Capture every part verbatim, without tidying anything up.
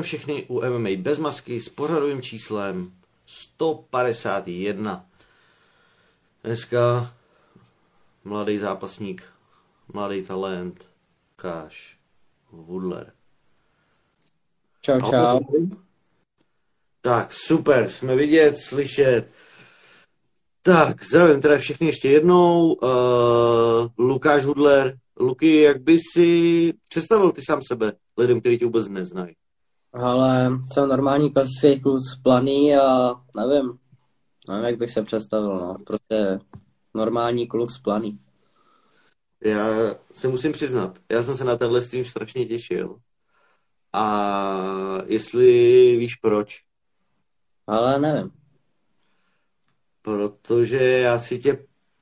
Zdravím všechny u M M A bez masky s pořadovým číslem sto padesát jedna. Dneska mladý zápasník, mladý talent, Lukáš Hudler. Čau, čau. Tak, super, jsme vidět, slyšet. Tak, zdravím teda všechny ještě jednou. Uh, Lukáš Hudler. Luky, jak by si představil ty sám sebe lidem, kteří tě vůbec neznají? Ale jsem normální klasický kluz, planý a nevím, nevím, jak bych se představil, no. Prostě normální kluk planý. Já se musím přiznat, já jsem se na tenhle stream strašně těšil. A jestli víš proč? Ale nevím. Protože já si tě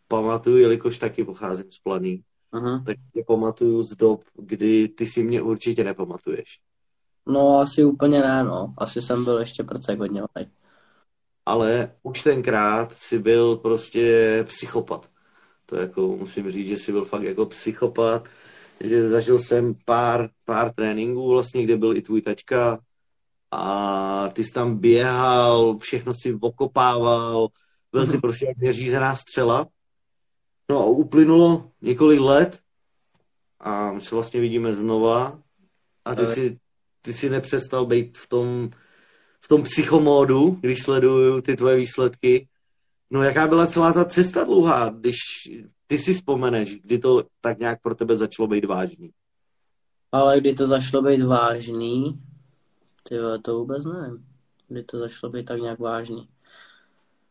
pamatuju, jelikož taky pocházím z planý. Aha. Tak tě pamatuju z dob, kdy ty si mě určitě nepamatuješ. No asi úplně ne, no. Asi jsem byl ještě prcek hodně malý. Ale už tenkrát si byl prostě psychopat. To jako musím říct, že si byl fakt jako psychopat. Že zažil jsem pár, pár tréninků vlastně, kde byl i tvůj taťka. A ty jsi tam běhal, všechno si okopával. Byl si prostě jak neřízená střela. No a uplynulo několik let a my se vlastně vidíme znova a ty si, ty si nepřestal být v tom, v tom psychomódu, když sleduju ty tvoje výsledky. No jaká byla celá ta cesta dlouhá, když ty si vzpomeneš, kdy to tak nějak pro tebe začalo být vážný? Ale kdy to začalo být vážný, tyhle to vůbec nevím, kdy to začalo být tak nějak vážný.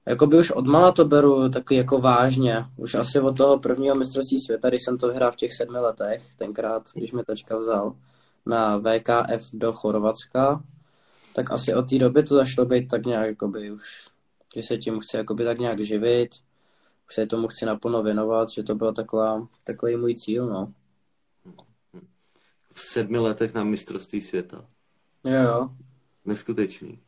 Jakoby už odmala to beru taky jako vážně. Už asi od toho prvního mistrovství světa, když jsem to vyhrál v těch sedmi letech, tenkrát, když mě tačka vzal na V K F do Chorvatska, tak asi od té doby to zašlo být tak nějak, jakoby už, že se tím chci jakoby tak nějak živit, už se tomu chci naplno věnovat, že to byl taková, takový můj cíl, no. V sedmi letech na mistrovství světa. Jo, jo. Neskutečný.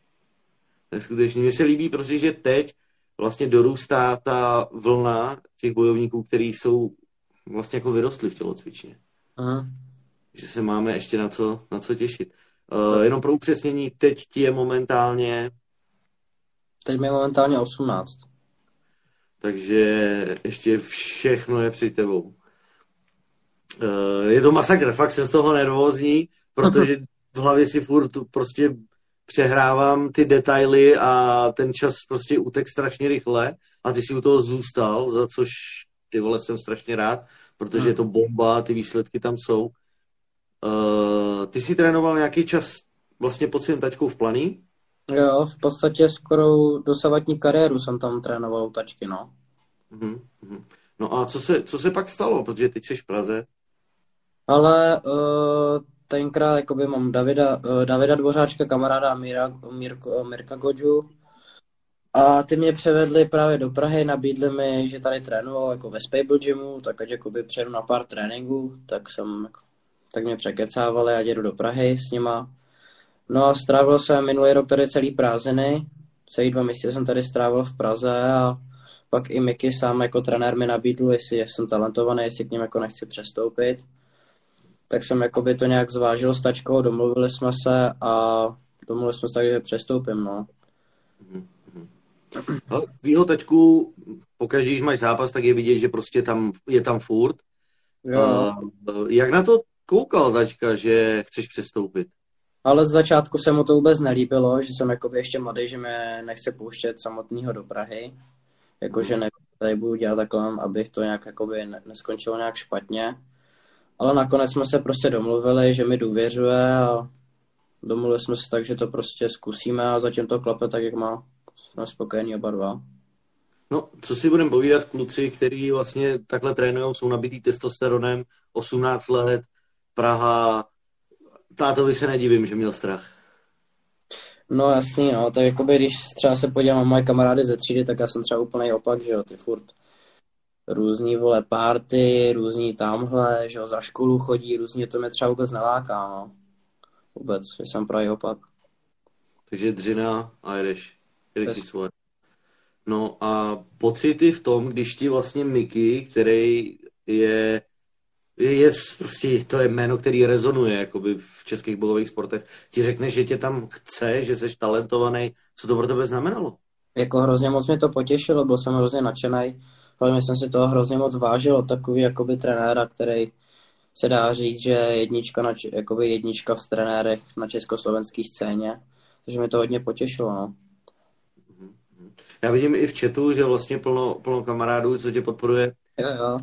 Neskutečný. Mně se líbí, protože teď vlastně dorůstá ta vlna těch bojovníků, kteří jsou vlastně jako vyrostli v tělocvičně. Aha. Že se máme ještě na co, na co těšit. Uh, jenom pro upřesnění, teď ti je momentálně... Teď mi je momentálně osmnáct. Takže ještě všechno je před tebou. Uh, je to masakr, fakt jsem z toho nervózní, protože v hlavě si furt prostě... přehrávám ty detaily a ten čas prostě utek strašně rychle a ty si u toho zůstal, za což ty vole jsem strašně rád, protože je to bomba, ty výsledky tam jsou. Uh, ty jsi trénoval nějaký čas vlastně pod svým taťkou v planí? Jo, v podstatě skoro dosavatní kariéru jsem tam trénoval u tačky, no. Uh-huh, uh-huh. No a co se, co se pak stalo, protože teď jsi v Praze? Ale... Uh... Tenkrát jakoby mám Davida, Davida Dvořáčka, kamaráda Míra, Mirko, Mirka Godžu. A ty mě převedli právě do Prahy, nabídli mi, že tady trénoval jako ve Spejbl Gymu, tak ať jakoby přejdu na pár tréninků, tak jsem, tak mě překecávali a jdu do Prahy s nima. No a strávil jsem minulý rok tady celý prázdniny, celý dva měsíce jsem tady strávil v Praze a pak i Miky sám jako trenér mi nabídl, jestli jsem talentovaný, jestli k ním jako nechci přestoupit. Tak jsem jakoby to nějak zvážil s tačkou, domluvili jsme se a domluvili jsme se tak, že přestoupím, no. Ale tvýho tačku, pokaždé, když máš zápas, tak je vidět, že prostě tam, je tam furt. Jo. Jak na to koukal tačka, že chceš přestoupit? Ale z začátku se mu to vůbec nelíbilo, že jsem jakoby ještě mladý, že mě nechce pouštět samotného do Prahy. Jakože ne, tady budu dělat takhle, abych to nějak jakoby neskončilo nějak špatně. Ale nakonec jsme se prostě domluvili, že mi důvěřuje a domluvili jsme se tak, že to prostě zkusíme a zatím to klape tak, jak má, jsme spokojení oba dva. No, co si budeme povídat, kluci, který vlastně takhle trénujou, jsou nabitý testosteronem, osmnáct let, Praha, tátovi se nedivím, že měl strach. No jasný, no, tak jakoby když třeba se podívám na moje kamarády ze třídy, tak já jsem třeba úplnej opak, že jo, ty furt. Různý, vole, party, různý tamhle, že jo, za školu chodí, různě to mě třeba vůbec neláká, no. Vůbec, že jsem právě opak. Takže dřina a jedeš, jedeš si svoje. No a pocity v tom, když ti vlastně Miky, který je je prostě to je jméno, který rezonuje jakoby v českých bojových sportech. Ti řekneš, že tě tam chce, že jsi talentovaný. Co to pro tebe znamenalo? Jako hrozně moc mě to potěšilo, byl jsem hrozně nadšený. Hlavně jsem si toho hrozně moc vážil od takový jakoby trenéra, který se dá říct, že jednička, na, jakoby jednička v trenérech na československé scéně. Takže mi to hodně potěšilo, no. Já vidím i v chatu, že vlastně plno, plno kamarádů, co tě podporuje. Jo, jo.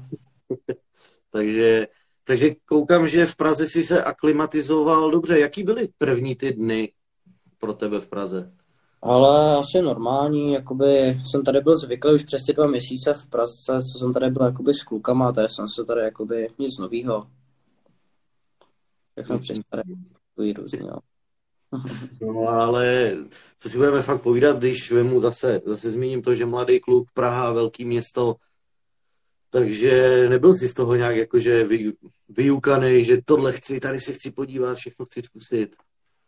takže, takže koukám, že v Praze jsi se aklimatizoval dobře. Jaký byly první ty dny pro tebe v Praze? Ale asi normální, jakoby jsem tady byl zvyklý už přes ty dva měsíce v Praze, co jsem tady byl jakoby s klukama, takže jsem se tady jakoby nic novýho. Všechno přes tady takový různý, jo. No ale co si budeme fakt povídat, když vemu zase, zase zmíním to, že mladý kluk, Praha, velký město, takže nebyl si z toho nějak jakože vy, vyukanej, že tohle chci, tady se chci podívat, všechno chci zkusit.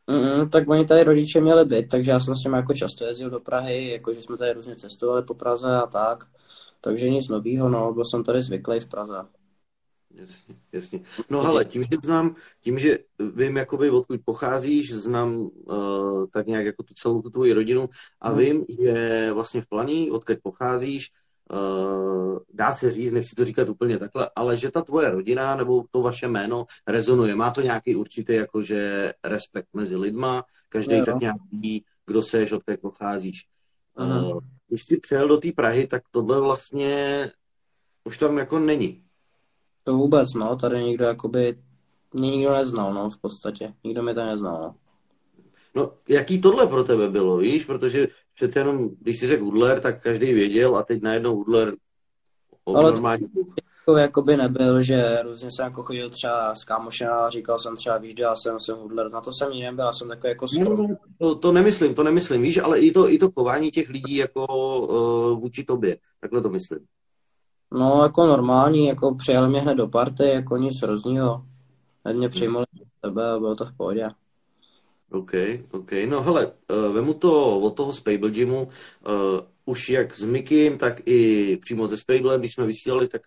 Mm, tak oni tady rodiče měli byt, takže já jsem s nimi jako často jezdil do Prahy, jakože jsme tady různě cestovali po Praze a tak, takže nic novýho, no, byl jsem tady zvyklý v Praze. Jasně, jasně. No hele, tím, že znám, tím, že vím, jakoby, odkud pocházíš, znám uh, tak nějak jako tu celou tu tvoji rodinu a hmm. vím, že vlastně v Planí, odkud pocházíš, uh, dá se říct, nechci to říkat úplně takhle, ale že ta tvoje rodina nebo to vaše jméno rezonuje. Má to nějaký určitý jakože respekt mezi lidma, každý no, tak nějak ví, kdo seš, odkud pocházíš. Hmm. Uh, když jsi přijel do té Prahy, tak tohle vlastně už tam jako není. To vůbec, no, tady nikdo jakoby, mě nikdo neznal, no, v podstatě, nikdo mě to neznal, no. No, jaký tohle pro tebe bylo, víš, protože přece jenom, když jsi řekl Hudler, tak každý věděl a teď najednou Hudler normální. Ale jakoby nebyl, že různě jsem jako chodil třeba s kámošem a říkal jsem třeba, víš, já jsem, jsem Hudler, na to jsem nikdy nebyl, já jsem takový jako skromný. To, to nemyslím, to nemyslím, víš, ale i to, i to chování těch lidí jako uh, vůči tobě, takhle to myslím. No, jako normální, jako přijali mě hned do party, jako nic hroznýho. Hned mě přijmuli do tebe a bylo to v pohodě. OK, OK. No hele, vemu to od toho Spejbl Gymu. Uh, už jak s Mikym, tak i přímo ze Spejblem, když jsme vysílali, tak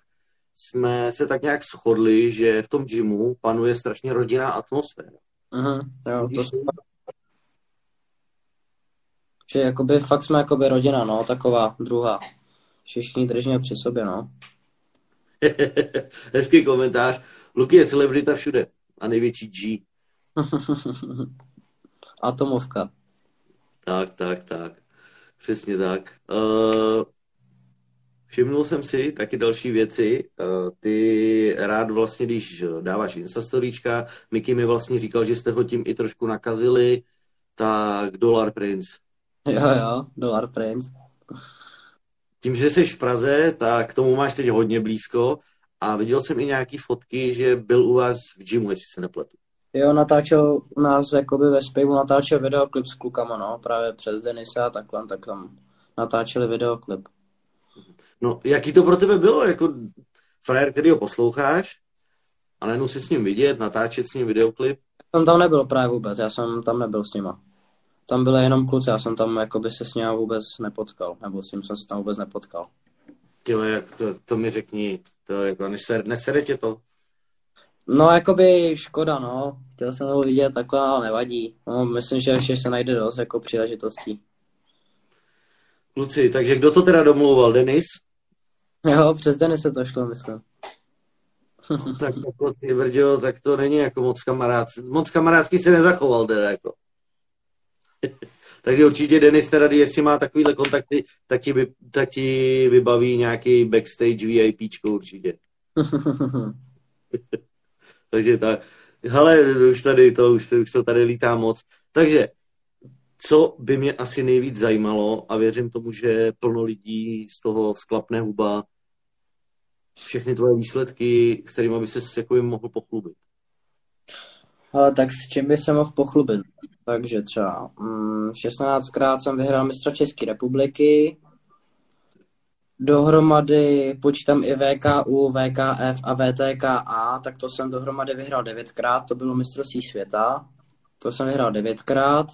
jsme se tak nějak shodli, že v tom gymu panuje strašně rodinná atmosféra. Uh-huh, jo, to jsme... Že jakoby, fakt jsme jakoby rodina, no, taková druhá. Všichni držíme při sobě, no. Hezký komentář. Luky je celebrita všude. A největší G. Atomovka. Tak, tak, tak. Přesně tak. Uh, všimnul jsem si taky další věci. Uh, ty rád vlastně, když dáváš instastoríčka, Miky mi vlastně říkal, že jste ho tím i trošku nakazili, tak Dollar Prince. Jo, jo, Dollar Prince. Tím, že jsi v Praze, tak k tomu máš teď hodně blízko a viděl jsem i nějaký fotky, že byl u vás v gymu, jestli se nepletu. Jo, natáčel u nás, jakoby ve Spejbu natáčel videoklip s klukama, no, právě přes Denisa a takhle, tak tam natáčeli videoklip. No, jaký to pro tebe bylo, jako frajer, který ho posloucháš a najednou si s ním vidět, natáčet s ním videoklip? Já jsem tam nebyl právě vůbec, já jsem tam nebyl s nima. Tam byly jenom kluci, já jsem tam jakoby se s ním vůbec nepotkal, nebo s ním jsem se tam vůbec nepotkal. Tyhle, jak to, to mi řekni, to jako neser, nesere tě to? No, jakoby škoda, no. Chtěl jsem ho vidět takhle, ale nevadí. No, myslím, že ještě se najde dost jako příležitostí. Kluci, takže kdo to teda domlouval? Denis? Jo, přes Denis se to šlo, myslím. No, tak jako ty, Brďo, tak to není jako moc kamarádský. Moc kamarádský se nezachoval teda, jako. Takže určitě Denis teda, jestli má takovýhle kontakty, tak ti, vy, tak ti vybaví nějaký backstage VIPčko určitě. Takže tak. Hele, už tady to, už, už to tady lítá moc. Takže, co by mě asi nejvíc zajímalo, a věřím tomu, že plno lidí z toho sklapne huba, všechny tvoje výsledky, s kterými by ses jako mohl pochlubit. Ale tak s čím by se mohl pochlubit? Takže třeba mm, šestnáctkrát jsem vyhrál mistra České republiky. Dohromady počítám i V K U, V K F a V T K A, tak to jsem dohromady vyhrál devětkrát, to bylo mistrovství světa. To jsem vyhrál devětkrát.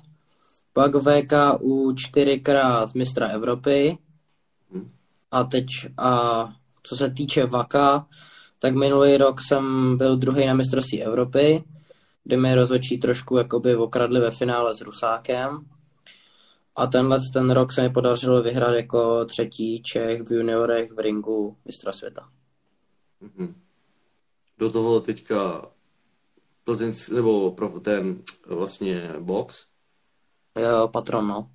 Pak V K U čtyřikrát mistra Evropy. A teď, a co se týče V A K A, tak minulý rok jsem byl druhý na mistrovství Evropy, kde mi rozhodčí trošku jakoby okradli ve finále s Rusákem. A tenhle ten rok se mi podařilo vyhrát jako třetí Čech v juniorech v ringu mistra světa. Mm-hmm. Do toho teďka Plzeň, nebo ten vlastně box? Jo, Patron, no.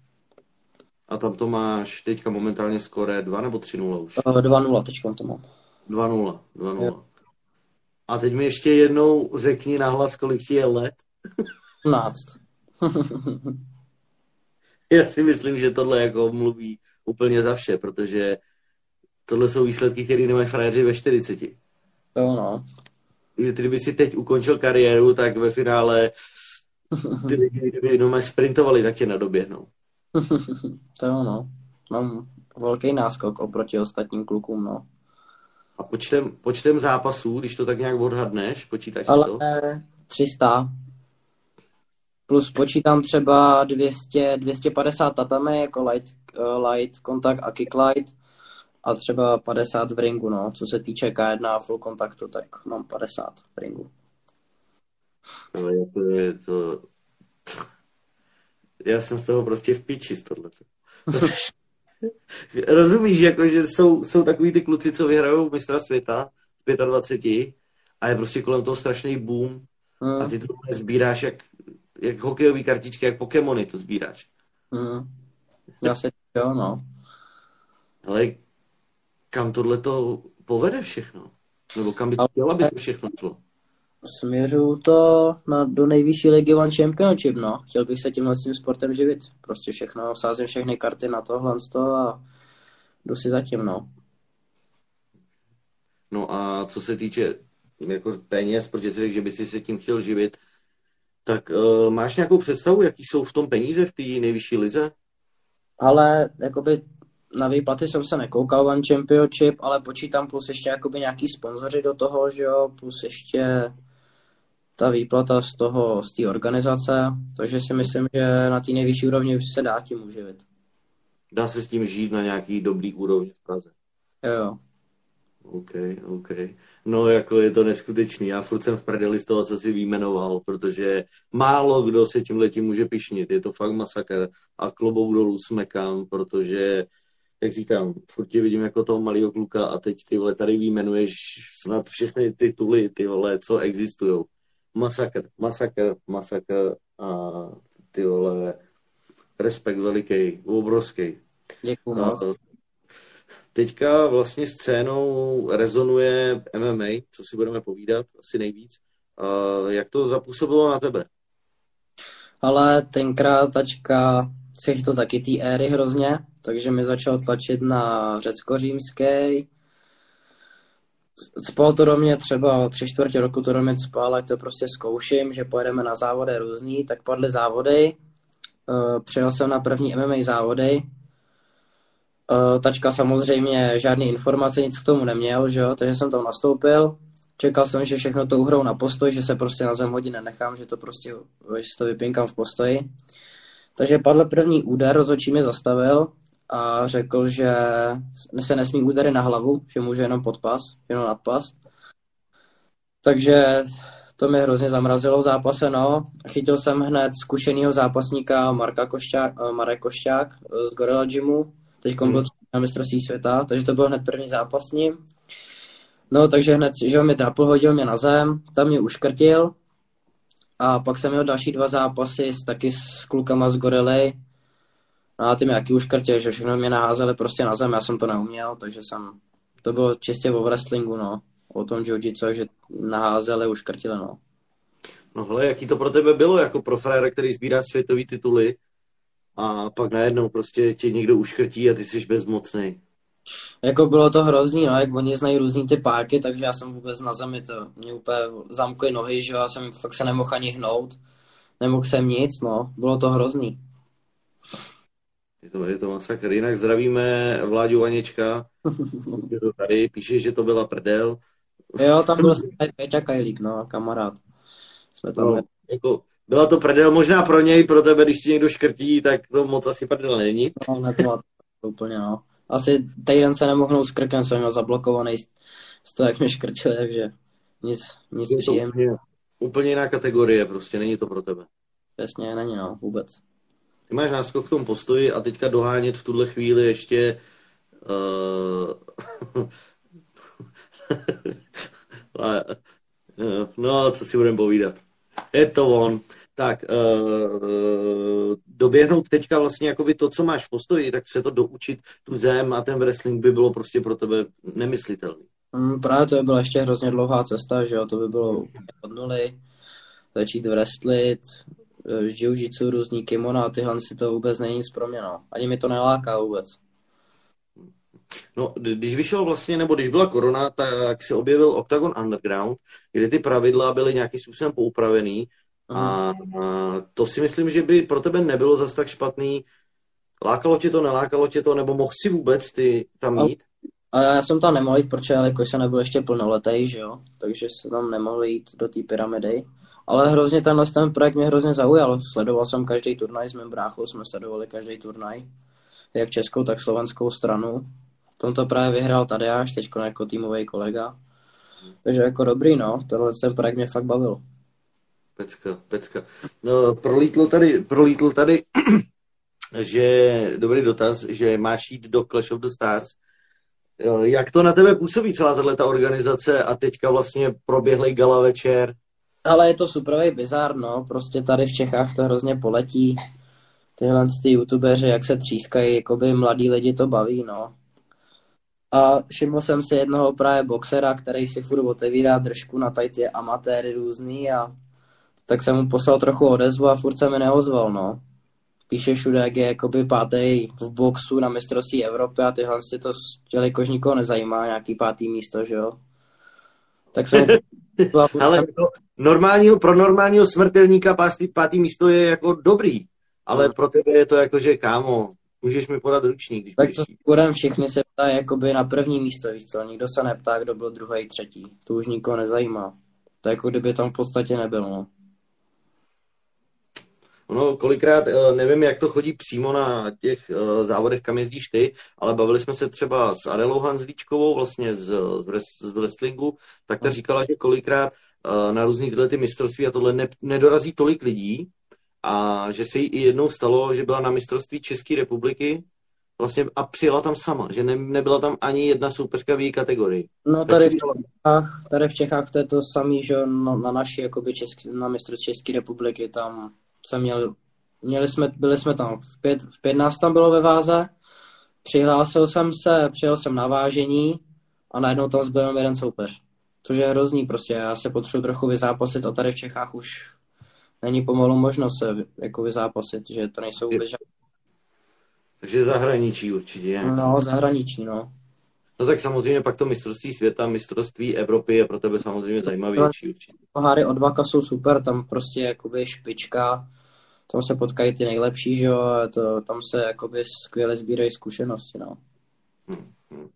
A tam to máš teďka momentálně skore dva nebo tři nula už? dva nula teďka to mám. dva nula A teď mi ještě jednou řekni nahlas, kolik ti je let. patnáct Já si myslím, že tohle jako mluví úplně za vše, protože tohle jsou výsledky, které nemají frajeři ve čtyřiceti. Jo, no. Kdyby si teď ukončil kariéru, tak ve finále ty lidi, kdyby jenom sprintovali, tak tě nadoběhnou. To jo, no. Mám velký náskok oproti ostatním klukům, no. A počtem, počtem zápasů, když to tak nějak odhadneš, počítáš si to? Ale tři sta. Plus počítám třeba dvě stě, dvě stě padesát tatami, jako light, light kontakt a kick light. A třeba padesát v ringu, no. Co se týče ká jedna a full kontaktu, tak mám padesát v ringu. Ale jako je to... Já jsem z toho prostě v piči z tohleto. Rozumíš, jako, že jsou, jsou takový ty kluci, co vyhrajou mistra světa v dvacet pět a je prostě kolem toho strašný boom mm. a ty to sbíráš jak, jak hokejový kartičky, jak Pokémony to sbíráš. Mm. Já se jo, no. Ale kam tohleto povede všechno? Nebo kam by to dělala, by to všechno šlo? Směřuju to na, do nejvyšší ligy One Championship, no. Chtěl bych se tímhle s tím sportem živit. Prostě všechno, sázím všechny karty na tohle a jdu si zatím, no. No a co se týče jako peněz, protože si řekl, že by si se tím chtěl živit, tak uh, máš nějakou představu, jaký jsou v tom peníze v té nejvyšší lize? Ale jakoby na výplaty jsem se nekoukal One Championship, ale počítám plus ještě jakoby nějaký sponzoři do toho, že jo, plus ještě ta výplata z toho, z té organizace, takže si myslím, že na té nejvyšší úrovni se dá tím uživit. Dá se s tím žít na nějaký dobrý úrovni v Praze? Jo. OK, OK. No jako je to neskutečný. Já furt jsem v prdeli z toho, co si vyjmenoval, protože málo kdo se tímhletím může pyšnit. Je to fakt masakr a klobouk dolů smekám, protože jak říkám, furt tě vidím jako toho malého kluka a teď ty vole tady vyjmenuješ snad všechny tituly, ty vole, co existujou. Masakr, masakr, masakr a ty vole, respekt veliký, obrovský. Děkuju moc. Teďka vlastně scénou rezonuje M M A, co si budeme povídat, asi nejvíc. A jak to zapůsobilo na tebe? Ale tenkrát tačka si to taky té éry hrozně, takže mi začal tlačit na řecko-římský. Spal to do mě třeba tři čtvrtě roku to do mě spal, ať to prostě zkouším, že pojedeme na závody různý, tak padly závody. Přijel jsem na první M M A závody. Tačka samozřejmě žádný informace, nic k tomu neměl, že jo? Takže jsem tam nastoupil. Čekal jsem, že všechno to uhrou na postoj, že se prostě na zem hodin nenechám, že to prostě že to vypinkám v postoji. Takže padl první úder, rozhodčí mě zastavil a řekl, že se nesmí údery na hlavu, že může jenom podpas, jenom nadpas. Takže to mě hrozně zamrazilo v zápase, no. Chytil jsem hned zkušenýho zápasníka Marka Košťák, Marek Košťák z Gorilla Gymu, teď byl hmm. na mistrovství světa, takže to byl hned první zápas s ním. No, takže hned, že on mě trápil, hodil mě na zem, tam mě uškrtil. A pak jsem měl další dva zápasy s, taky s klukama z Gorily. No a ty mě taky uškrtili, že všechno mě naházeli prostě na zem, já jsem to neuměl, takže jsem... To bylo čistě o wrestlingu, no. O tom jiu-jitsu, že naházeli, uškrtili, no. No hele, jaký to pro tebe bylo, jako pro frajera, který sbírá světový tituly a pak najednou prostě tě někdo uškrtí a ty jsi bezmocný. Jako bylo to hrozný, no, jak oni znají různý ty páky, takže já jsem vůbec na zemi to, mě úplně zamkly nohy, že jo, já jsem fakt se nemohl ani hnout, nemohl jsem nic, no, bylo to hrozný. Je to, je to masakr, jinak zdravíme Vláďu Vaněčka, je to tady, píše, že to byla prdel. Jo, tam byl Peťa Kajlík, no, kamarád. Jsme tam no, jako, byla to prdel, možná pro něj, pro tebe, když ti někdo škrtí, tak to moc asi prdel není. No, nebyla to úplně, no. asi týden se nemohnou s krkem, jsem měl zablokovaný z toho, jak mě škrčili, takže nic, nic příjemný. Úplně jiná kategorie, prostě není to pro tebe. Přesně, není no, vůbec. Ty máš náskok k tomu postoji a teďka dohánět v tuhle chvíli ještě uh... no, co si budeme povídat. Je to on. Tak, uh, doběhnout teďka vlastně jakoby to, co máš v postoji, tak se to doučit, tu zem a ten wrestling by bylo prostě pro tebe nemyslitelný. Mm, právě to by byla ještě hrozně dlouhá cesta, že jo, to by bylo od nuly, začít wrestlit, jiu-jitsu, různý kimono a tyhle si to vůbec není nic pro mě, no. Ani mi to neláká vůbec. No, když vyšel vlastně, nebo když byla korona, tak se objevil Octagon Underground, kde ty pravidla byly nějakým způsobem poupravený. A to si myslím, že by pro tebe nebylo zas tak špatný. Lákalo tě to, nelákalo tě to, nebo mohl si vůbec ty tam jít? A já jsem tam nemohl jít, protože jakož jsem nebyl ještě plnoletý, že jo? Takže jsem tam nemohl jít do té pyramidy. Ale hrozně tenhle ten projekt mě hrozně zaujal. Sledoval jsem každý turnaj s mým bráchou, jsme sledovali každý turnaj. Jak českou, tak slovenskou stranu. V tomto právě vyhrál Tadeáš, teďko jako týmový kolega. Takže jako dobrý, no. Tenhle ten projekt mě fakt bavil. Pecka, pecka. No, prolítl tady, prolítl tady, že, dobrý dotaz, že máš jít do Clash of the Stars. Jak to na tebe působí celá tato organizace a teďka vlastně proběhlej gala večer? Ale je to supervej bizár, no, prostě tady v Čechách to hrozně poletí. Tyhle ty youtubeři, jak se třískají, jakoby mladí lidi to baví, no. A všiml jsem si jednoho právě boxera, který si furt otevírá držku na tady ty amatéry různý a tak jsem mu poslal trochu odezvu a furt se mi neozval, no. Píše všude, jak je jakoby pátý v boxu na mistrovství Evropy a tyhle si to, jelikož nikoho nezajímá, nějaký pátý místo, že jo. Tak jsem mu... ale to normálního, pro normálního smrtelníka pátý, pátý místo je jako dobrý, ale hmm. pro tebe je to jako, že kámo, můžeš mi podat ručník, když tak budeš. To skudem všichni se ptají jakoby na první místo, víš co, nikdo se neptá, kdo byl druhý, třetí, to už nikoho nezajímá. To jako kdyby tam v podstatě nebyl, no. No, kolikrát, nevím, jak to chodí přímo na těch závodech, kam jezdíš ty, ale bavili jsme se třeba s Adelou Hanzlíčkovou, vlastně z, z wrestlingu, tak ta říkala, že kolikrát na různých tyhle ty mistrovství a tohle ne, nedorazí tolik lidí a že se jí i jednou stalo, že byla na mistrovství České republiky vlastně a přijela tam sama, že ne, nebyla tam ani jedna soupeřka v její kategorii. No tady v, Čechách, tady v Čechách to je to samý, že na, na naší, jakoby český, na mistrovství České republiky tam... Jsem měl, měli jsme, byli jsme tam, v pět, v pět nás tam bylo ve váze, přihlásil jsem se, přijel jsem na vážení a najednou tam zbyl jeden soupeř. Což je hrozný prostě, já se potřebuji trochu vyzápasit a tady v Čechách už není pomalu možnost se jako vyzápasit, že to nejsou vůbec žádné. Takže zahraničí určitě. No, zahraničí, no. No tak samozřejmě pak to mistrovství světa, mistrovství Evropy je pro tebe samozřejmě zajímavější určitě. Poháry od Vaka jsou super, tam prostě jakoby špička, tam se potkají ty nejlepší, že jo, a to, tam se jakoby skvěle sbírají zkušenosti, no. Hmm, hmm.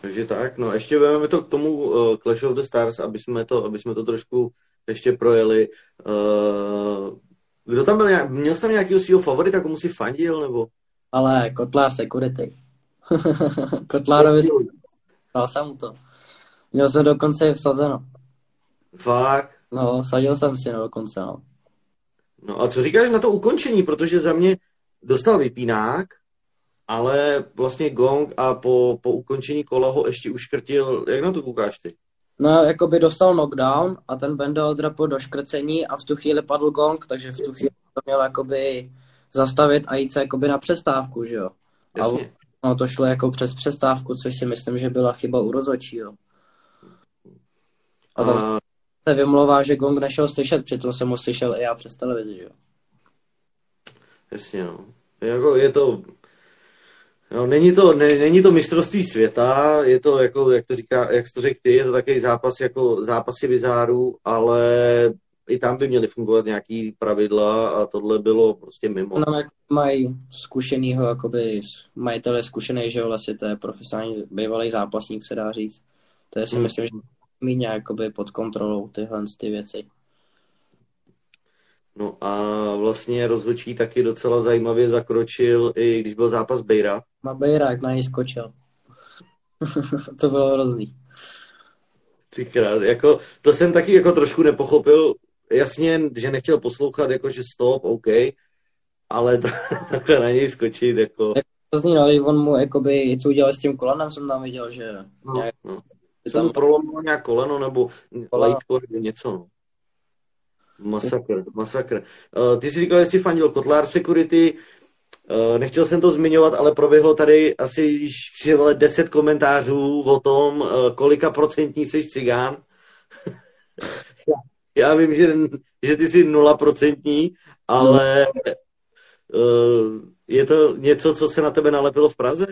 Takže tak, no ještě vezmeme to k tomu uh, Clash of the Stars, aby jsme to, aby jsme to trošku ještě projeli. Uh, kdo tam byl, nějak, měl jsi tam nějakýho svýho favorita, komu si fandil, nebo? Ale Kotlá Security. Kotlárovi jsem dal jsem mu to. Měl jsem dokonce vsazeno. Fakt? No, sadil jsem si no, dokonce, no. No a co říkáš na to ukončení, protože za mě dostal vypínák, ale vlastně gong a po, po ukončení kola ho ještě uškrtil. Jak na to koukáš ty? No, jakoby dostal knockdown a ten Benda odrapl do škrcení a v tu chvíli padl gong, takže v tu chvíli to měl jakoby zastavit a jít se jakoby na přestávku, že jo? Jasně. No to šlo jako přes přestávku, což si myslím, že byla chyba u rozhodčího. A tam a... se vymlouvá, že gong nešel slyšet, přitom jsem ho slyšel i já přes televizi, že jo? Jasně, no. Jako je to... No, není to, ne, není to mistrovství světa, je to jako, jak to říká, jak jsi to řekl ty, je to takový zápas jako zápasy vizáru, ale i tam by měly fungovat nějaký pravidla a tohle bylo prostě mimo. No, jako mají zkušenýho, jakoby majitele zkušený, že jo, vlastně to je profesionální bývalý zápasník, se dá říct. To je si hmm. myslím, že mít nějak pod kontrolou tyhle ty věci. No a vlastně rozhodčí taky docela zajímavě zakročil, i když byl zápas Bejra. Na Bejra, jak na něj skočil. To bylo hrozný. Tykrát, jako, to jsem taky jako trošku nepochopil. Jasně, že nechtěl poslouchat, jakože stop, OK, ale t- takhle na něj skočit, jako... Hrozný, no, on mu, jakoby, co udělal s tím kolenem, jsem tam viděl, že... No, nějak... no. Jsem tam prolomil nějak koleno, nebo lejtko, nebo něco, no. Masakr, masakr. Uh, ty jsi říkal, jestli fandil Kotlár Security, uh, nechtěl jsem to zmiňovat, ale proběhlo tady asi deset komentářů o tom, uh, kolika procentní jsi cigán. Já vím, že, že ty jsi nulaprocentní, ale uh, je to něco, co se na tebe nalepilo v Praze?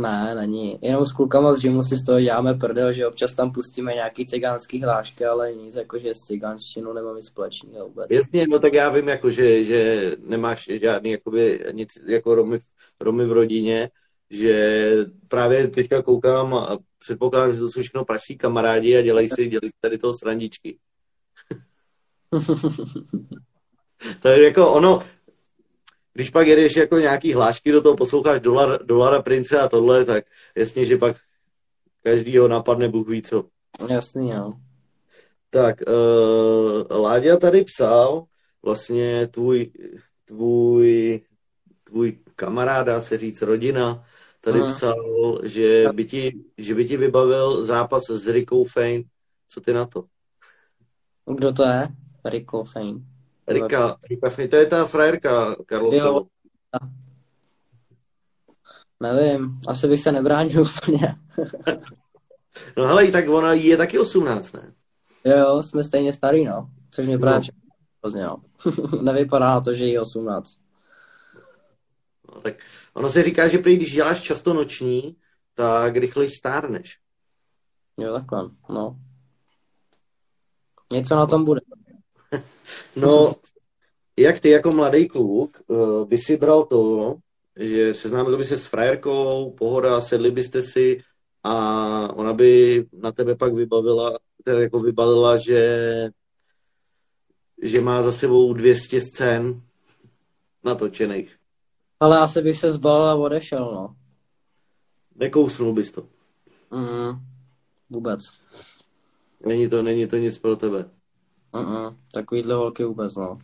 Ne, není. Jenom s klukama z gymu si z toho děláme prdel, že občas tam pustíme nějaký cigánský hlášky, ale nic, jakože s cigánštinou nemám nic společného vůbec. Jasně, no tak já vím, jako, že, že nemáš žádný jakoby, nic jako Romy, Romy v rodině, že právě teďka koukám a předpokládám, že to jsou všechno prasí kamarádi a dělají si, dělají si tady toho srandičky. To je jako ono... Když pak jedeš jako nějaký hlášky, do toho posloucháš dolar, Dollara Prince a tohle, tak jasně, že pak každýho napadne Bůh ví co. Jasně, jo. Tak, uh, Láďa tady psal, vlastně tvůj, tvůj, tvůj kamarád, dá se říct rodina, tady mm. psal, že by, ti, že by ti vybavil zápas s Rikou Fein. Co ty na to? Kdo to je? Rikou Fein. Erika, Erika, to je ta frajerka Karlosova. Nevím, asi bych se nebránil úplně. No hele, tak ona je taky osmnáct, ne? Jo, jsme stejně starý, no. Což mě právě hrozně, no. Nevypadá na to, že je osmnáct. No, tak ono se říká, že prý, když děláš často noční, tak rychleji stárneš. Jo, takhle, no. Něco na tom bude. No, jak ty jako mladý kluk by si bral to, že seznámil by se s frajerkou, pohoda, sedli byste si a ona by na tebe pak vybavila, teda jako vybalila, že, že má za sebou dvě stě scén natočených. Ale asi bych se zbalil a odešel, no. Nekousnul bys to. Mm, vůbec. Není to, není to nic pro tebe. Uh-uh, takovýhle holky vůbec, no.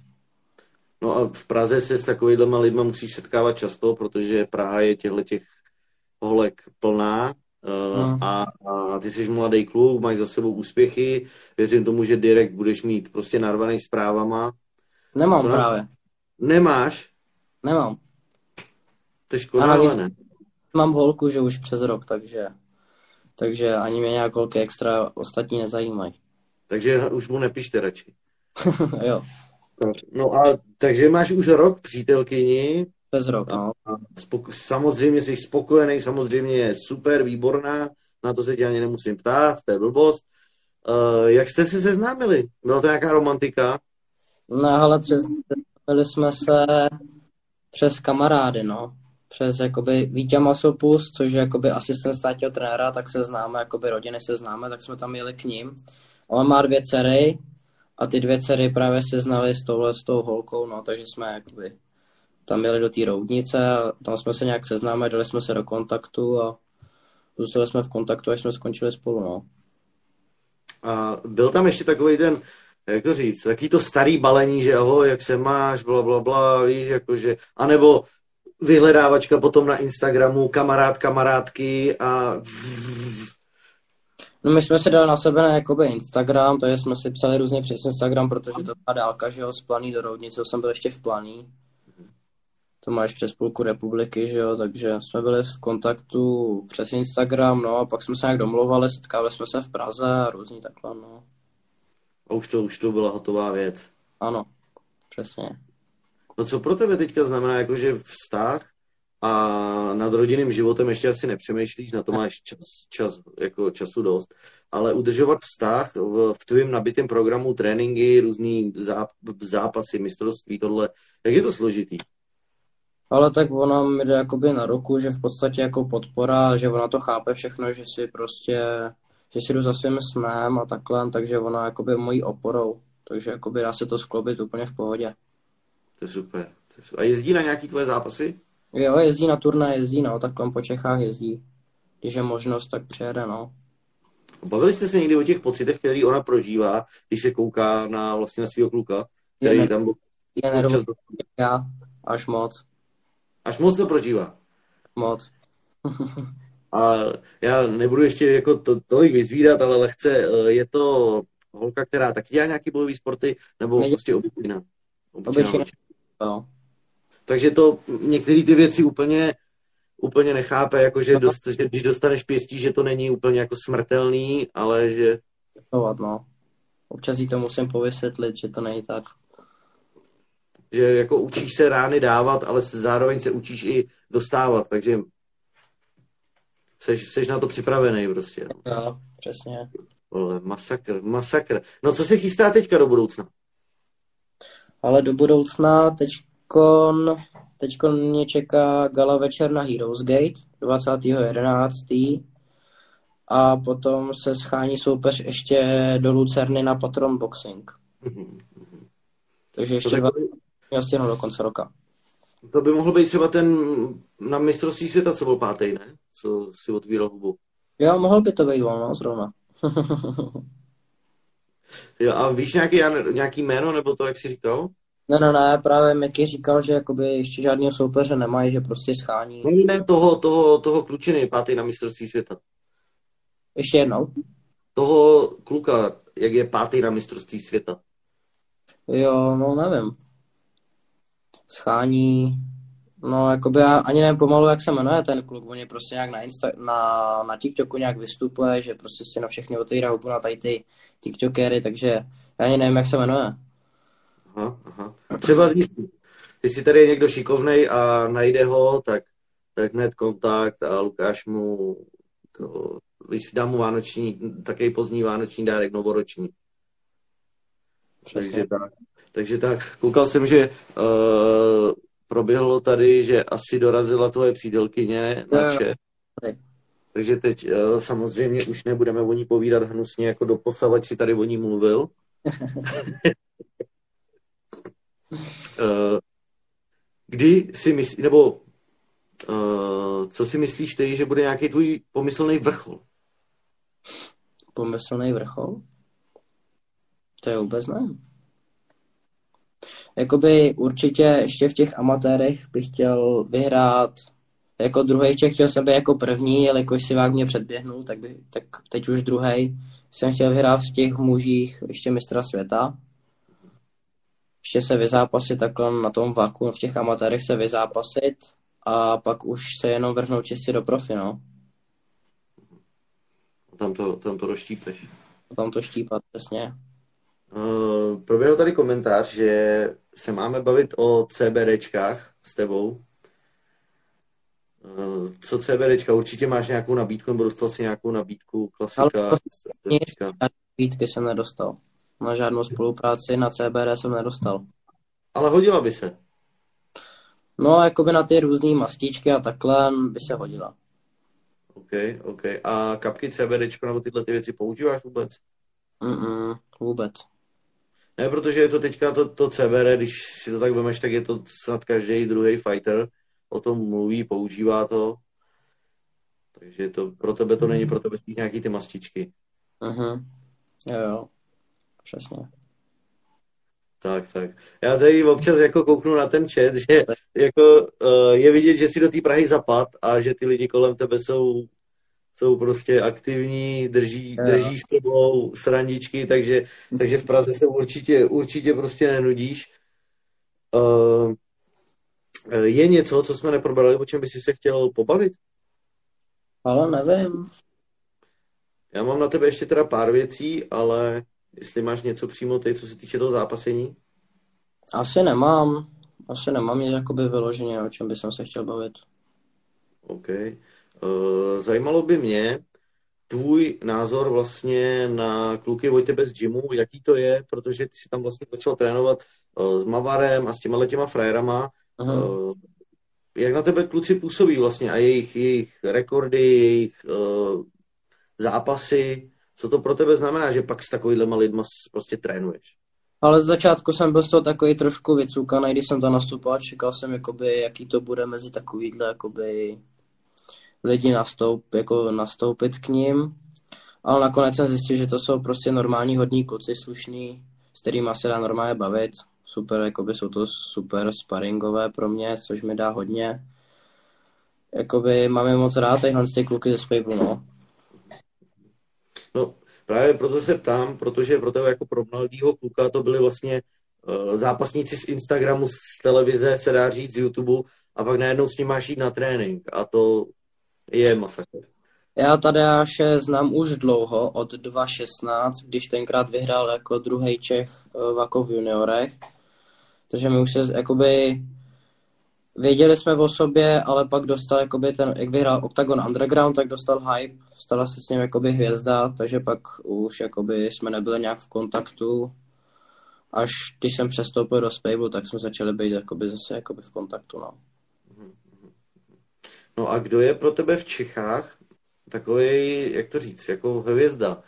No a v Praze se s takovýhlema lidma musíš setkávat často, protože Praha je těchhletěch holek plná uh, uh. A, a ty jsi mladý kluk, máš za sebou úspěchy, věřím tomu, že direkt budeš mít prostě narvaný zprávama. Nemám na... právě. Nemáš? Nemám. To je škoda, ale ne. Mám holku, že už přes rok, takže, takže ani mě nějak holky extra ostatní nezajímají. Takže už mu nepište radši. Jo. No a takže máš už rok přítelkyni. Bez rok, no. Spoko- samozřejmě jsi spokojený, samozřejmě je super, výborná, na to se tě ani nemusím ptát, to je blbost. Uh, jak jste se seznámili? Byla to nějaká romantika? No ale přes, seznámili jsme se přes kamarády, no. Přes jakoby Vítězslav Sopus, což je jakoby asistent státního trenéra, tak se známe, jakoby rodiny se známe, tak jsme tam jeli k ním. On má dvě dcery a ty dvě dcery právě se znaly s touhle s tou holkou, no, takže jsme jakoby tam jeli do té Roudnice a tam jsme se nějak seznámili, dali jsme se do kontaktu a zůstali jsme v kontaktu, až jsme skončili spolu, no. A byl tam ještě takový ten, jak to říct, takový to starý balení, že ahoj, jak se máš, bla, bla, bla, víš, jakože, anebo vyhledávačka potom na Instagramu, kamarád, kamarádky a... No my jsme se dali na sebe na jakoby Instagram, to je, jsme si psali různě přes Instagram, protože to byla dálka, že jo, z Planý do Roudnice, jsem byl ještě v Planý. To máš přes půlku republiky, že jo, takže jsme byli v kontaktu přes Instagram, no a pak jsme se nějak domlouvali, setkávali jsme se v Praze a různý takhle, no. A už to, už to byla hotová věc. Ano, přesně. No co pro tebe teďka znamená, jakože vztah? A nad rodinným životem ještě asi nepřemýšlíš, na to máš čas, čas, jako času dost, ale udržovat vztah v, v tvým nabitém programu, tréninky, různý záp, zápasy, mistrovství, tohle, jak je to složitý? Ale tak ona mi jde jakoby na ruku, že v podstatě jako podpora, že ona to chápe všechno, že si prostě, že si jdu za svým snem a takhle, takže ona jakoby mojí oporou, takže jakoby dá se to skloubit úplně v pohodě. To je super. A jezdí na nějaký tvoje zápasy? Jo, jezdí na turné, jezdí, no, takhle po Čechách jezdí. Když je možnost, tak přijede, no. Bavili jste se někdy o těch pocitech, který ona prožívá, když se kouká na vlastně na svýho kluka, který je tam... Je nerovný, já, až moc. Až moc to prožívá? Moc. A já nebudu ještě jako to, tolik vyzvídat, ale lehce, je to holka, která taky dělá nějaký bojový sporty, nebo Nedělá. prostě obyčejná? Obyčejná. No. Takže to některé ty věci úplně, úplně nechápe, jakože no. dost, že když dostaneš pěstí, že to není úplně jako smrtelný, ale že... No. Občas jí to musím povysvětlit, že to není tak. Že jako učíš se rány dávat, ale zároveň se učíš i dostávat, takže seš, seš na to připravený prostě. No, přesně. Ole, masakr, masakr. No co se chystá teďka do budoucna? Ale do budoucna teďkon, teďkon mě čeká gala večer na Heroes Gate dvacátého jedenáctého a potom se schání soupeř ještě do Lucerny na Patron Boxing. Takže ještě dva... Já stěhnu do konce roka. To by mohlo být třeba ten na mistrovství světa, co byl pátý, ne? Co si otvíral hubu. Jo, mohl by to být on, no, zrovna. Jo, a víš nějaký, nějaký jméno, nebo to, jak jsi říkal? Ne, ne, ne, právě Miky říkal, že jakoby ještě žádného soupeře nemají, že prostě schání. No, ne, toho, toho, toho klučiny, pátý na mistrovství světa. Ještě jednou? Toho kluka, jak je pátý na mistrovství světa. Jo, no nevím. Schání, no jakoby já ani nevím pomalu, jak se jmenuje ten kluk, on je prostě nějak na, Insta, na, na TikToku nějak vystupuje, že prostě si na všechny otevírá hubu na tady ty TikTokery, takže já ani nevím, jak se jmenuje. Aha, aha. Třeba zjistit, jestli tady je někdo šikovnej a najde ho, tak, tak hned kontakt a Lukáš mu to, jestli dá mu vánoční, takový pozdní vánoční dárek, novoroční. Takže tak. Takže tak, koukal jsem, že uh, proběhlo tady, že asi dorazila tvoje přítelkyně na chat. Takže teď uh, samozřejmě už nebudeme o ní povídat hnusně, jako doposavad si tady o ní mluvil. uh, kdy si myslíš, nebo uh, co si myslíš ty, že bude nějaký tvůj pomyslný vrchol? Pomyslný vrchol? To je vůbec nevím. Jakoby určitě ještě v těch amatérech bych chtěl vyhrát jako druhej Čech, chtěl jsem být jako první, jelikož Sivák mě předběhnul, tak, by, tak teď už druhej. Jsem chtěl vyhrát v těch mužích ještě mistra světa. Ještě se vyzápasit takhle na tom vaku, v těch amatérech se vyzápasit a pak už se jenom vrhnout čistě do profi, no. Tam to, tam to rozštípeš. Tam to štípat, přesně. Uh, proběhl tady komentář, že se máme bavit o CBDčkách s tebou. Uh, co CBDčka? Určitě máš nějakou nabídku, nebo dostal jsi nějakou nabídku? Klasika? Ale CBDčka. Nabídky jsem nedostal. Na žádnou spolupráci na C B D jsem nedostal. Ale hodila by se? No, jakoby na ty různý mastičky a takhle by se hodila. OK, OK. A kapky CBDčko nebo tyhle ty věci používáš vůbec? Mm-mm, vůbec. Ne, protože je to teďka to, to C B D, když si to tak vemeš, tak je to snad každý druhý fighter, o tom mluví, používá to. Takže to, pro tebe to není, pro tebe spíš nějaký ty mastičky. Mhm, jo jo, přesně. Tak, tak. Já tady občas jako kouknu na ten chat, že jako je vidět, že si do té Prahy zapad a že ty lidi kolem tebe jsou... jsou prostě aktivní, drží, drží s tebou srandičky, takže, takže v Praze se určitě, určitě prostě nenudíš. Uh, je něco, co jsme neprobrali, o čem by si se chtěl pobavit? Ale nevím. Já mám na tebe ještě teda pár věcí, ale jestli máš něco přímo teď, co se týče toho zápasení? Asi nemám. Asi nemám jakoby vyloženě, o čem bych se chtěl bavit. OK. Zajímalo by mě tvůj názor vlastně na kluky od tebe z gymu, jaký to je, protože ty jsi tam vlastně začal trénovat s Mavarem a s těma těma frajerama. Aha. Jak na tebe kluci působí vlastně a jejich, jejich rekordy, jejich uh, zápasy, co to pro tebe znamená, že pak s takovýhlema lidma prostě trénuješ? Ale z začátku jsem byl z toho takový trošku vycukaný, když jsem tam nastupoval, čekal jsem, jakoby, jaký to bude mezi takovýhle jakoby, lidi nastoup, jako nastoupit k ním. Ale nakonec jsem zjistil, že to jsou prostě normální hodní kluci, slušní, s kterýma se dá normálně bavit. Super, jakoby, jsou to super sparingové pro mě, což mi dá hodně. Jakoby máme moc rád tyhle ty kluky ze Spejblu, no. No, právě proto se ptám, protože pro tebe jako pro mladýho kluka to byli vlastně uh, zápasníci z Instagramu, z televize, se dá říct, z YouTube, a pak najednou s ním máš jít na trénink a to je masakr. Já Tadeáše znám už dlouho, od dva tisíce šestnáct, když tenkrát vyhrál jako druhý Čech Vakov v juniorech. Takže my už se jakoby věděli jsme o sobě, ale pak dostal jakoby ten, jak vyhrál Octagon Underground, tak dostal hype, stala se s ním jakoby hvězda, takže pak už jakoby jsme nebyli nějak v kontaktu. Až když jsem přestoupil do Spejblu, tak jsme začali být jakoby zase jakoby v kontaktu, no. No a kdo je pro tebe v Čechách takový, jak to říct, jako hvězda,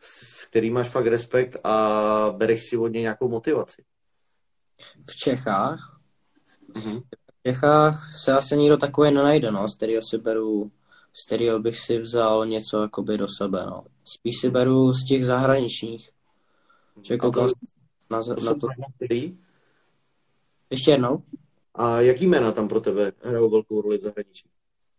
s kterým máš fakt respekt a bereš si od něj nějakou motivaci? V Čechách? Mm-hmm. V Čechách se asi nikdo takový nenajde, no, z kterého si beru, z kterého bych si vzal něco jakoby do sebe, no. Spíš si beru z těch zahraničních. Čekal to, na, to na to. Který? Ještě jednou. A jaký jména tam pro tebe hrajou velkou roli v zahraničí?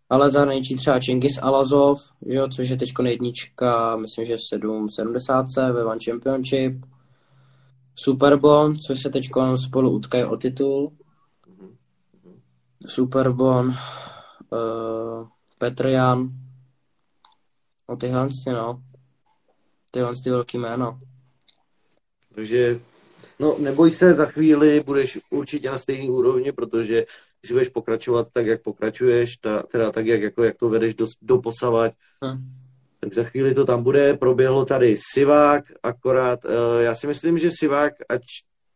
Ale zahraničí třeba Chingiz Allazov, jo, což je teďko jednička, myslím, že sedm sedmdesát ve One Championship. Superbon, což se teďko spolu utkají o titul. Superbon, uh, Petr Jan, o tyhle, no. Tyhle ty velký jméno. Takže, no, neboj se, za chvíli budeš určitě na stejný úrovni, protože když budeš pokračovat tak, jak pokračuješ, ta, teda tak, jak, jako, jak to vedeš do, do posavať, hmm. tak za chvíli to tam bude. Proběhlo tady Sivák, akorát, uh, já si myslím, že Sivák, ať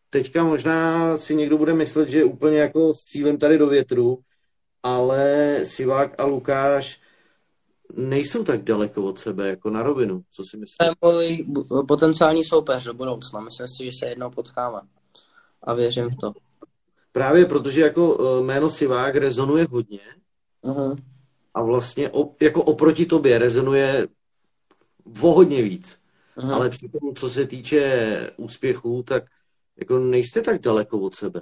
teďka možná si někdo bude myslet, že úplně jako s cílem tady do větru, ale Sivák a Lukáš nejsou tak daleko od sebe, jako na rovinu, co si myslíš? To je můj potenciální soupeř do budoucna, myslím si, že se jednou potkáme a věřím v to. Právě protože jako jméno Sivák rezonuje hodně uh-huh. a vlastně op, jako oproti tobě rezonuje o hodně víc, uh-huh. ale přitom, co se týče úspěchů, tak jako nejste tak daleko od sebe.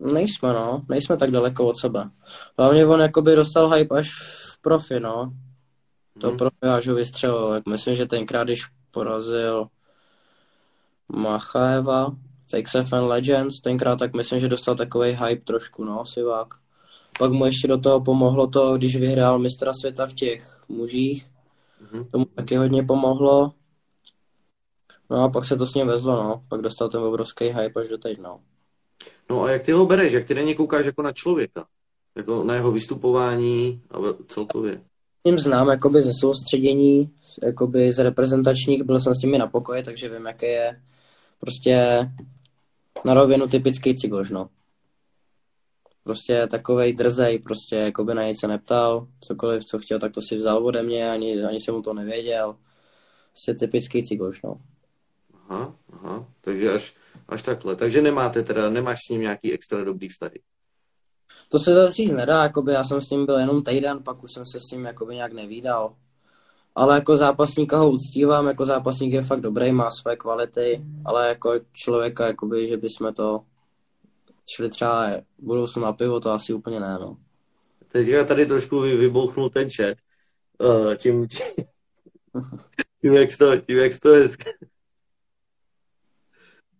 Nejsme, no. Nejsme tak daleko od sebe. Hlavně on jakoby dostal hype až v profi, no. To hmm. profi až ho vystřelilo. Myslím, že tenkrát, když porazil Machaeva v X F N Legends, tenkrát, tak myslím, že dostal takovej hype trošku, no, Sivák. Pak mu ještě do toho pomohlo to, když vyhrál mistra světa v těch mužích. Hmm. Tomu taky hodně pomohlo. No a pak se to s ním vezlo, no. Pak dostal ten obrovský hype až do teď, no. No a jak ty ho bereš? Jak ty na něj koukáš jako na člověka? Jako na jeho vystupování a celkově? S ním znám, jakoby ze soustředění, jakoby z reprezentačních, byl jsem s nimi na pokoji, takže vím, jaký je prostě na rovinu typický cigoš, no. Prostě takovej drzej, prostě jakoby na něj se neptal, cokoliv, co chtěl, tak to si vzal ode mě, ani, ani jsem mu to nevěděl. Prostě typický cigoš, no. Aha, aha, takže až, až takhle. Takže nemáte teda, nemáš s ním nějaký extra dobrý vztahy? To se zase říct nedá, jakoby já jsem s ním byl jenom týden, pak už jsem se s ním jakoby nějak nevídal. Ale jako zápasníka ho uctívám, jako zápasník je fakt dobrý, má své kvality, ale jako člověka, jakoby, že bychom to šli třeba budou se na pivo, to asi úplně ne, no. Teďka tady trošku vybouchnul ten chat, uh, tím, tím, tím, jak to, tím, jak to hezky.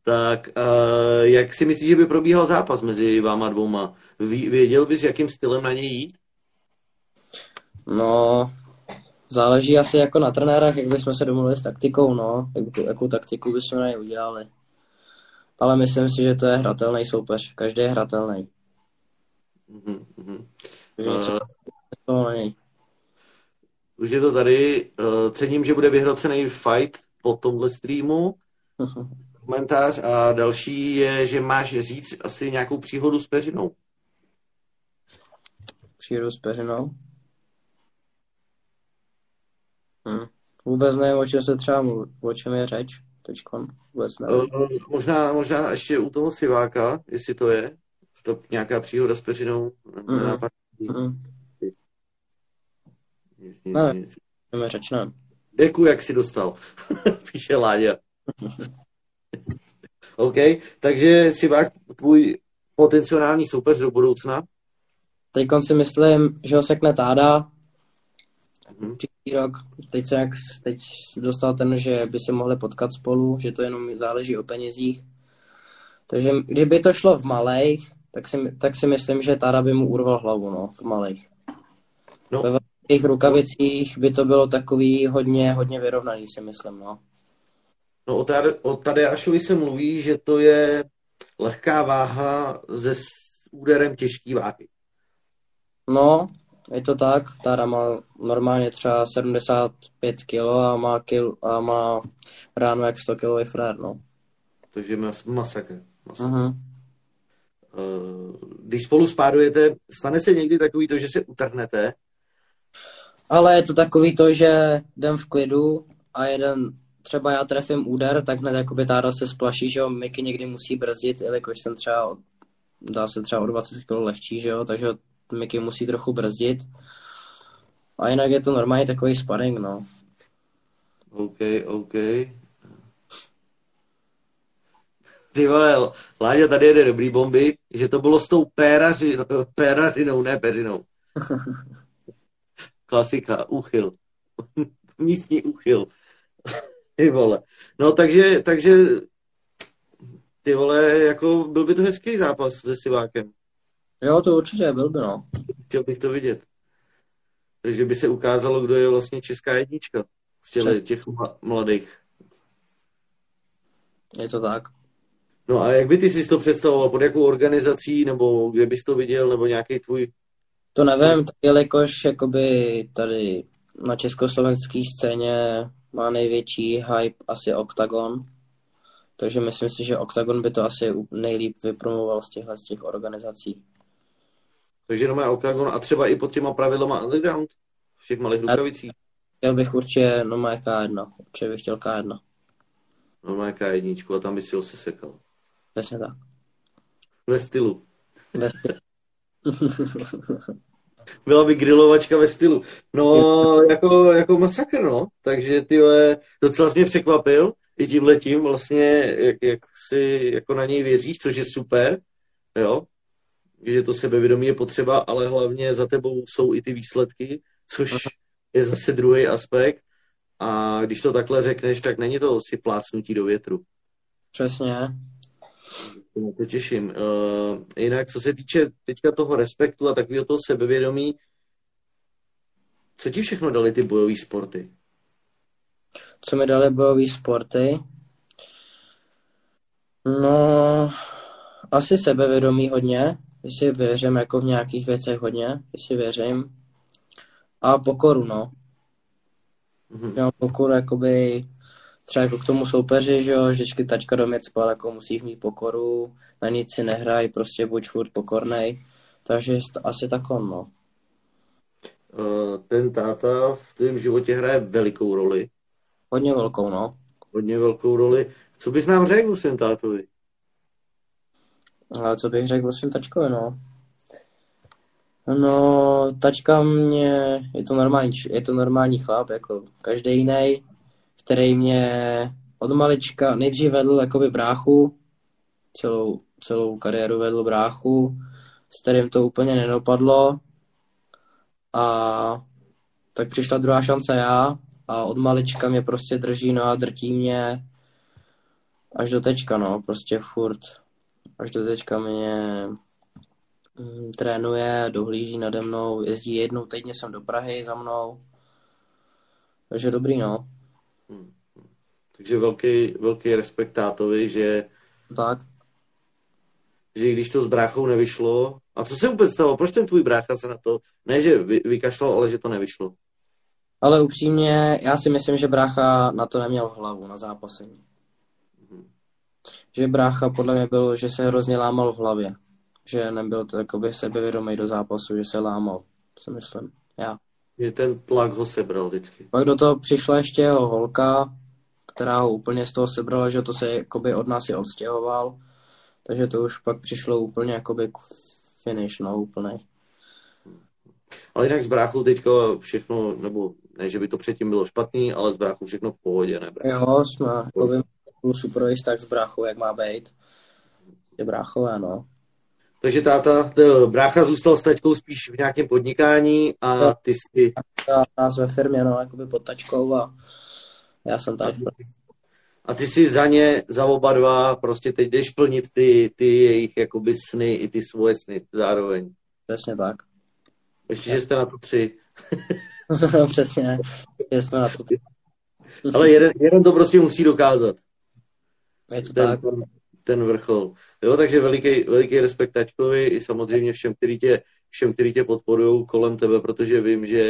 Tak uh, jak si myslíš, že by probíhal zápas mezi váma dvouma? Věděl bys, jakým stylem na něj jít? No, záleží asi jako na trenérech, jak bychom se domluvili s taktikou, no. Jak, jakou taktiku bychom na něj udělali. Ale myslím si, že to je hratelný soupeř. Každý je hratelný. Mm-hmm, mm-hmm. Uh, to na něj. Už je to tady. Uh, cením, že bude vyhrocený fight po tomhle streamu. Uh-huh. Komentář a další je, že máš říct asi nějakou příhodu s Peřinou. Příhodu s Peřinou? Hm. Vůbec nevím, o čem se třeba mluví, o čem je řeč. teďkon vůbec nevím. Možná, možná ještě u toho Siváka, jestli to je, to nějaká příhoda s Peřinou. Mm. Mm. Nic, nic, ne, nic. Jdeme řečnám. Děkuji, jak jsi dostal. Píše Láďa. OK, takže Sivák, tvůj potenciální soupeř do budoucna? Teďkon si myslím, že ho sekne Táda. Mm. Příští rok. Teď, se jak, teď dostal ten, že by se mohli potkat spolu, že to jenom záleží o penězích. Takže kdyby to šlo v malejch, tak si, tak si myslím, že Táda by mu urval hlavu, no, v malejch. No. Ve velkých rukavicích by to bylo takový hodně, hodně vyrovnaný, si myslím, no. No o, tady, o Tadeášovi se mluví, že to je lehká váha se úderem těžký váhy. No, je to tak. Táda má normálně třeba sedmdesát pět kilogramů a má, kil, a má ráno jak sto kilogramů frér, no. Takže mas- masakr. masakr. Uh-huh. Když spolu spárujete, stane se někdy takový to, že se utrhnete? Ale je to takový to, že jdem v klidu a jeden, třeba já trefím úder, tak hned jakoby Táda se splaší, že jo, Miky někdy musí brzdit, jelikož jsem třeba, dá se třeba o dvacet kilogramů lehčí, že jo, takže Miky musí trochu brzdit. A jinak je to normálně takový sparring, no. OK, OK. Ty vole, Láďa tady jede dobrý bomby, že to bylo s tou pérařinou, pérařinou ne peřinou. Klasika, úchyl. Místní úchyl. Ty vole. No takže, takže, ty vole, jako byl by to hezký zápas se Sivákem. Jo, to určitě byl by, no. Chtěl bych to vidět. Takže by se ukázalo, kdo je vlastně česká jednička z těch, těch mladých. Je to tak. No a jak by ty jsi to představoval? Pod jakou organizací? Nebo kde bys to viděl? Nebo nějaký tvůj... To nevím, jelikož jakoby tady na československé scéně má největší hype asi Oktagon. Takže myslím si, že Oktagon by to asi nejlíp vypromoval z těchhle z těch organizací. Takže jenom je Oktagon a třeba i pod těma pravidlama Underground? V těch malých rukavicích? Chtěl bych určitě no má K jedna. Určitě bych chtěl K jedna. No má K jedna a tam by si ho sesekal. Přesně tak. Ve stylu. Ve stylu. Byla by grilovačka ve stylu. No, jako, jako masakr, no. Takže ty docela jsi mě překvapil i tímhletím vlastně, jak, jak si jako na něj věříš, což je super, jo. Že to sebevědomí je potřeba, ale hlavně za tebou jsou i ty výsledky, což je zase druhý aspekt. A když to takhle řekneš, tak není to si plácnutí do větru. Přesně. No, to těším. Uh, jinak, co se týče teďka toho respektu a takového toho sebevědomí, co ti všechno dali ty bojové sporty? Co mi dali bojové sporty? No, asi sebevědomí hodně, jestli věřím jako v nějakých věcech hodně, jestli věřím. A pokoru, no. Mm-hmm. No, pokoru, jakoby... Třeba jako k tomu soupeři, že jo, vždycky tačka do mě cpal, jako musíš mít pokoru, na nic si nehraj, prostě buď furt pokornej, takže asi tak on, no. Ten táta v tvém životě hraje velikou roli. Hodně velkou, no. Hodně velkou roli. Co bys nám řekl o svým tátovi? Ale co bych řekl o svým tačkovi, no. No, tačka mě, je to normální, je to normální chlap, jako každý jiný, který mě od malička nejdřív vedl jakoby bráchu, celou, celou kariéru vedl bráchu, s kterým to úplně nedopadlo. A tak přišla druhá šance já a od malička mě prostě drží, no a drtí mě až do teďka, no, prostě furt. Až do teďka mě mm, trénuje, dohlíží nade mnou, jezdí jednou týdně sem do Prahy za mnou. Takže dobrý, no. Hmm. Takže velký, velký respekt tátovi, že tak. Že když to s bráchou nevyšlo, a co se vůbec stalo? Proč ten tvůj brácha se na to, ne že vy, vykašlal, ale že to nevyšlo? Ale upřímně, já si myslím, že brácha na to neměl hlavu, na zápasení. Hmm. Že brácha podle mě bylo, že se hrozně lámal v hlavě. Že nebyl takový sebevědomý do zápasu, že se lámal, si myslím, já. Že ten tlak ho sebral vždycky. Pak do toho přišla ještě jeho holka, která ho úplně z toho sebrala, že to se jakoby od nás i odstěhoval. Takže to už pak přišlo úplně jakoby finish, no úplnej. Ale jinak s bráchou teďko všechno, nebo ne, že by to předtím bylo špatný, ale s bráchou všechno v pohodě, ne? Jo, jsme jakoby super tak s bráchou, jak má být. Je bráchové, no. Takže táta, t- brácha zůstal s taťkou spíš v nějakém podnikání a ty jsi... Nás ve firmě, no, jakoby pod taťkou a já jsem táč. A ty si za ně, za oba dva, prostě teď jdeš plnit ty, ty jejich jakoby sny i ty svoje sny zároveň. Přesně tak. Ještě, že jste na to tři. Přesně, že jsme na to tři. Ale jeden, jeden to prostě musí dokázat. Je to ten, tak. Ten vrchol. Jo, takže veliký, veliký respekt taťkovi i samozřejmě všem, který tě, všem, který tě podporují kolem tebe, protože vím, že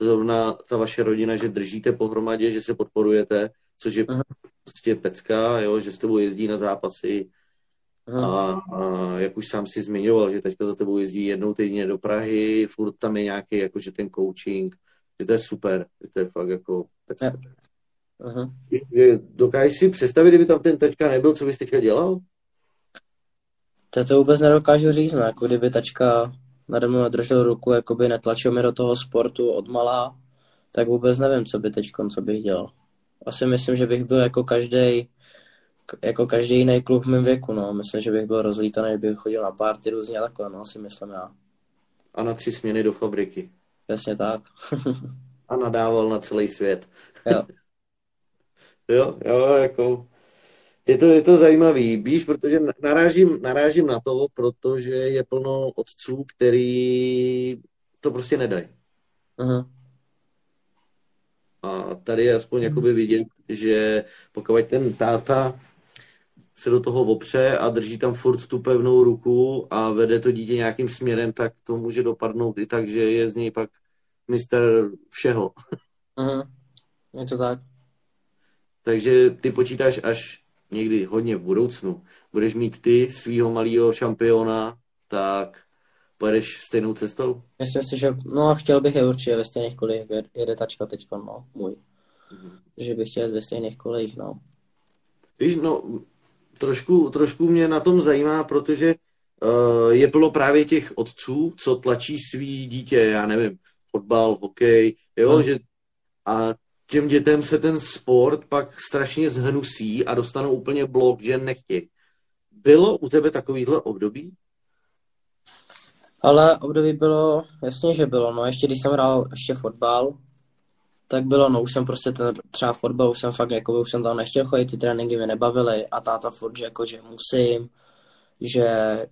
zrovna ta vaše rodina, že držíte pohromadě, že se podporujete, což je uh-huh. prostě pecka, jo, že s tebou jezdí na zápasy uh-huh. a, a jak už sám si zmiňoval, že taťka za tebou jezdí jednou týdně do Prahy, furt tam je nějaký jakože ten coaching, že to je super, že to je fakt jako pecka. Uh-huh. Aha. Dokážeš si představit, kdyby tam ten taťka nebyl, co bys teďka dělal? To to vůbec nedokážu říct, no. Jako kdyby taťka nade mnou nedržel ruku, jakoby netlačil mi do toho sportu od malá, tak vůbec nevím, co by teďkon, co bych dělal. Asi myslím, že bych byl jako každý jako každý jiný kluk v mém věku, no. Myslím, že bych byl rozlítaný, bych chodil na party různě a takhle, no, asi myslím já. A na tři směny do fabriky. Přesně tak. A nadával na celý svět. Jo. Jo, jo, jako je to, je to zajímavý, víš, protože narážím, narážím na to, protože je plno otců, který to prostě nedají. Uh-huh. A tady je aspoň uh-huh. jakoby vidět, že pokud ten táta se do toho opře a drží tam furt tu pevnou ruku a vede to dítě nějakým směrem, tak to může dopadnout i tak, že je z něj pak mistr všeho. Uh-huh. Je to tak. Takže ty počítáš až někdy hodně v budoucnu. Budeš mít ty svýho malýho šampiona, tak pojedeš stejnou cestou? Myslím si, že no chtěl bych je určitě ve stejných kolejích, jede tačka teďka, no, můj. Mm-hmm. Že bych chtěl ve stejných kolejích, no. Víš, no, trošku, trošku mě na tom zajímá, protože uh, je plno právě těch otců, co tlačí svý dítě, já nevím, fotbal, hokej, jo, no. Že a těm dětem se ten sport pak strašně zhnusí a dostanou úplně blok, že nechtějí. Bylo u tebe takovýhle období? Ale období bylo, jasně, že bylo. No, ještě když jsem hrál ještě fotbal, tak bylo, no už jsem prostě ten třeba fotbal, už jsem fakt, jako už jsem tam nechtěl chodit, ty tréninky mě nebavily a táta furt, že jako, že musím, že,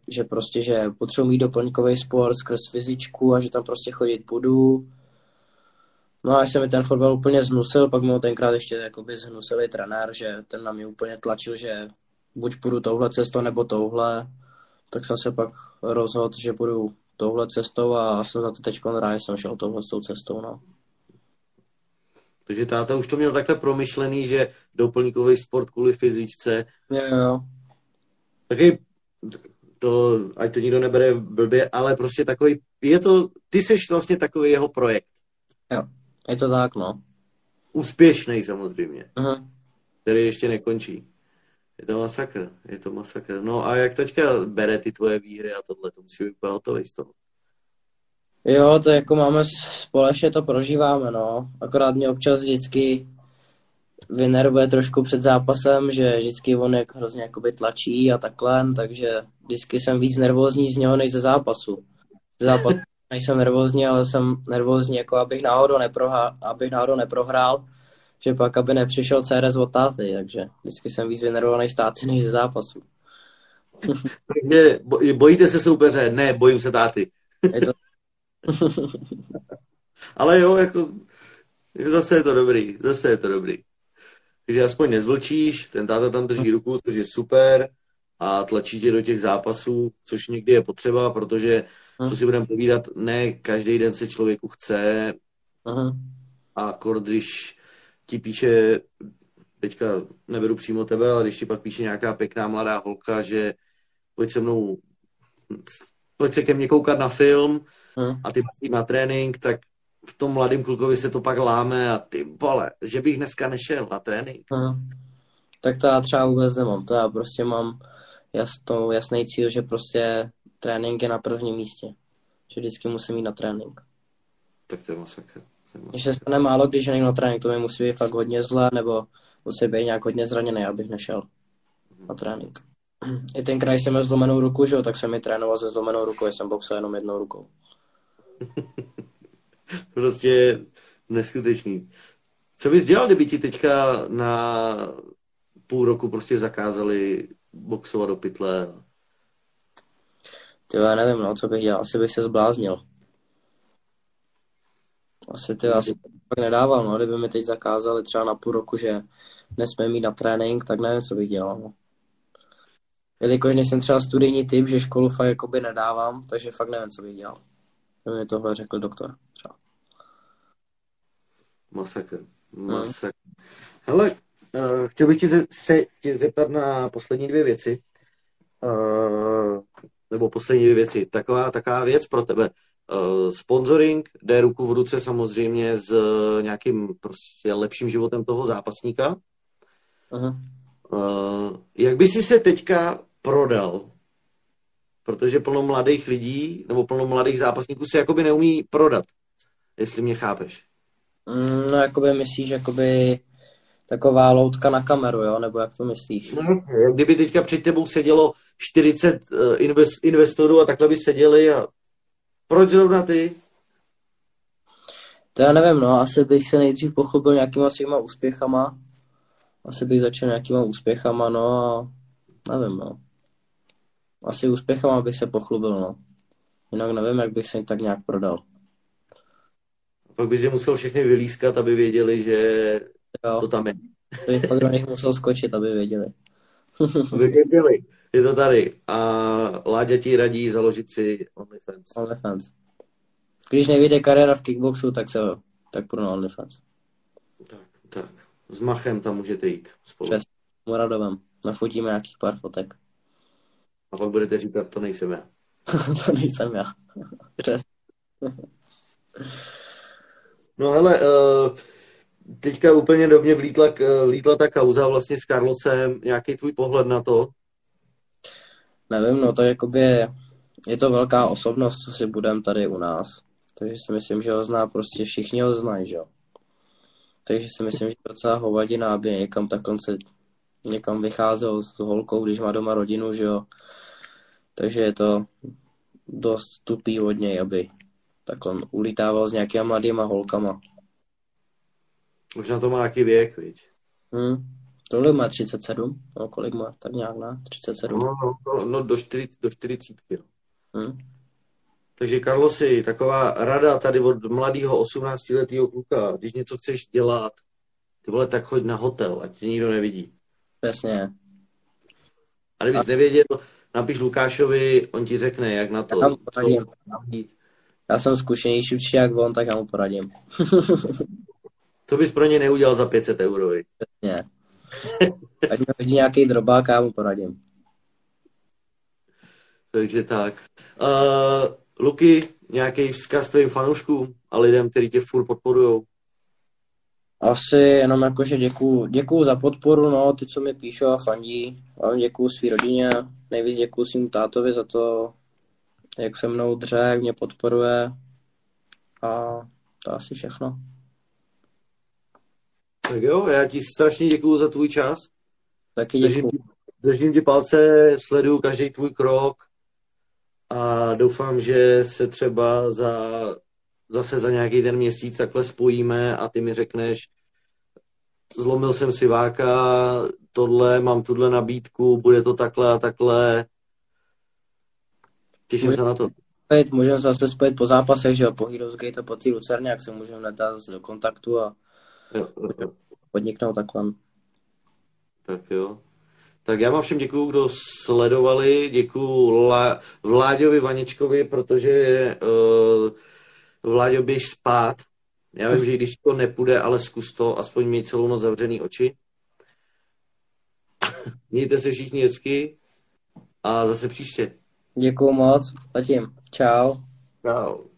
že prostě, že potřebuji mít doplňkový sport skrz fyzičku a že tam prostě chodit budu. No a až se mi ten fotbal úplně zhnusil, pak mi ho tenkrát ještě jakoby zhnusil i trenér, že ten na mě úplně tlačil, že buď půjdu touhle cestou nebo touhle, tak jsem se pak rozhodl, že půjdu touhle cestou a jsem za to teďkon rád, že jsem šel touhle cestou, no. Takže táta už to měl takhle promyšlený, že doplňkový sport kvůli fyzičce. Jo, jo. Taky to, ať to nikdo nebere blbě, ale prostě takový, je to, ty seš vlastně takový jeho projekt. Jo. Je to tak, no. Úspěšnej samozřejmě, uh-huh. který ještě nekončí. Je to masakr, je to masakr. No a jak taťka bere ty tvoje výhry a tohle, to musí být hotový z toho. Jo, to jako máme společně, to prožíváme, no. Akorát mě občas vždycky vynervuje trošku před zápasem, že vždycky on jak hrozně jakoby tlačí a takhle, takže vždycky jsem víc nervózní z něho, než ze zápasu. Ze zápasu. Nejsem nervózní, ale jsem nervózní, jako abych náhodou, neproha, abych náhodou neprohrál, že pak, aby nepřišel C R S od táty, takže vždycky jsem víc vynervovaný z táty, než ze zápasu. Takže bojíte se soupeře? Ne, bojím se táty. Je to... ale jo, jako zase je to dobrý, zase je to dobrý. Takže aspoň nezvlčíš, ten táta tam drží ruku, což je super a tlačí tě do těch zápasů, což někdy je potřeba, protože co si budeme povídat, ne každý den se člověku chce uh-huh. a kor, když ti píše, teďka neberu přímo tebe, ale když ti pak píše nějaká pěkná mladá holka, že pojď se mnou, pojď se ke mně koukat na film uh-huh. a ty máš na trénink, tak v tom mladém klukovi se to pak láme a ty vole, že bych dneska nešel na trénink. Aha. Tak to já třeba vůbec nemám. To já prostě mám jasnou, jasný cíl, že prostě trénink je na prvním místě. Že vždycky musím jít na trénink. Tak to je masakr. Když se stane málo, když je někdo na trénink, to mi musí být fakt hodně zlé, nebo musí být nějak hodně zraněný, abych nešel hmm. na trénink. I ten kraj jsem měl zlomenou ruku, že jo, tak jsem mi trénoval se zlomenou rukou, jsem boxoval jenom jednou rukou. Prostě neskutečný. Co bys dělal, kdyby ti teďka na půl roku prostě zakázali boxovat do pytle? Ty já nevím, no, co bych dělal. Asi bych se zbláznil. Asi ty asi pak nedával, no, kdyby mi teď zakázali třeba na půl roku, že nesmím jít na trénink, tak nevím, co bych dělal, no. Jelikož nejsem třeba studijní typ, že školu fakt jakoby nedávám, takže fakt nevím, co bych dělal. Kdyby mi tohle řekl doktor třeba. Masakr, masakr. Hmm. Hele, uh, chtěl bych tě ze, se tě zeptat na poslední dvě věci. Uh, nebo poslední dvě věci. Taková, taková věc pro tebe. Uh, sponsoring jde ruku v ruce samozřejmě s uh, nějakým prostě lepším životem toho zápasníka. Uh-huh. Uh, jak by si se teďka prodal? Protože plno mladých lidí nebo plno mladých zápasníků se jakoby neumí prodat. Jestli mě chápeš. No, jakoby myslíš, jakoby taková loutka na kameru, jo? Nebo jak to myslíš? No, kdyby teďka před tebou sedělo čtyřicet investorů a takhle by seděli a proč zrovna ty? To já nevím, no, asi bych se nejdřív pochlubil nějakýma svýma úspěchama. Asi bych začal nějakýma úspěchama, no a nevím, no. Asi úspěchama bych se pochlubil, no. Jinak nevím, jak bych se tak nějak prodal. Pak bys je musel všechny vylískat, aby věděli, že jo, to tam je. To bych pak do nich musel skočit, aby věděli. Věděli, je to tady. A Láďa ti radí založit si OnlyFans. OnlyFans. Když nevyjde kariéra v kickboxu, tak se jo, tak půjdu na OnlyFans. Tak, tak. S Machem tam můžete jít spolu. Přes Moradovem. Nafotíme nějakých pár fotek. A pak budete říkat, to nejsem já. To nejsem já. Přes. No hele, teďka úplně do mě vlítla, vlítla ta kauza vlastně s Karlosem. Nějaký tvůj pohled na to? Nevím, no to jakoby je, je to velká osobnost, co si budem tady u nás. Takže si myslím, že ho zná prostě všichni ho znají, že jo. Takže si myslím, že docela hovadina, aby někam takhle se někam vycházel s holkou, když má doma rodinu, že jo. Takže je to dost tupý od něj, aby takhle ulítával s nějakýma mladýma holkama. Už na to má nějaký věk, viď? Hmm. Tohle má třicet sedm, no kolik má, tak nějak na třicet sedm. No, no, no do čtyřicet, do čtyřicet, jo. Hmm. Takže Karlosi, taková rada tady od mladého osmnáctiletého kluka, když něco chceš dělat, ty vole, tak choď na hotel, ať tě nikdo nevidí. Přesně. A kdybys a... nevěděl, napiš Lukášovi, on ti řekne, jak na to. Já tam Já jsem zkušenější určitě jak on, tak já mu poradím. To bys pro ně neudělal za pět set euro, viď? Ne. Ať mě vidí nějaký drobák, já mu poradím. Takže tak. Uh, Luky, nějaký vzkaz tvým fanouškům a lidem, kteří tě furt podporujou? Asi jenom jakože děkuju, děkuju za podporu, no, ty, co mi píšou a fandí. A děkuju svý rodině, nejvíc děkuju svým tátovi za to, jak se mnou dře, jak mě podporuje a to asi všechno. Tak jo, já ti strašně děkuju za tvůj čas. Taky děkuju. Držím, držím ti palce, sleduju každý tvůj krok a doufám, že se třeba za, zase za nějaký ten měsíc takhle spojíme a ty mi řekneš, zlomil jsem Siváka, tohle, mám tuhle nabídku, bude to takhle a takhle. Těším můžeme se na to. Spojit, můžeme se zase spojit po zápasech, že jo, po Heroes Gate a po té Lucerně, jak se můžeme dát do kontaktu a jo, jo. podniknout takhle. Tak jo. Tak já vám všem děkuju, kdo sledovali, děkuju La- Vláďovi Vaněčkovi, protože uh, Vláďo, běž spát. Já vím, že když to nepůjde, ale zkus to, aspoň mít celou noc zavřený oči. Mějte se všichni hezky a zase příště. Děkuju moc, zatím. Čau. Čau.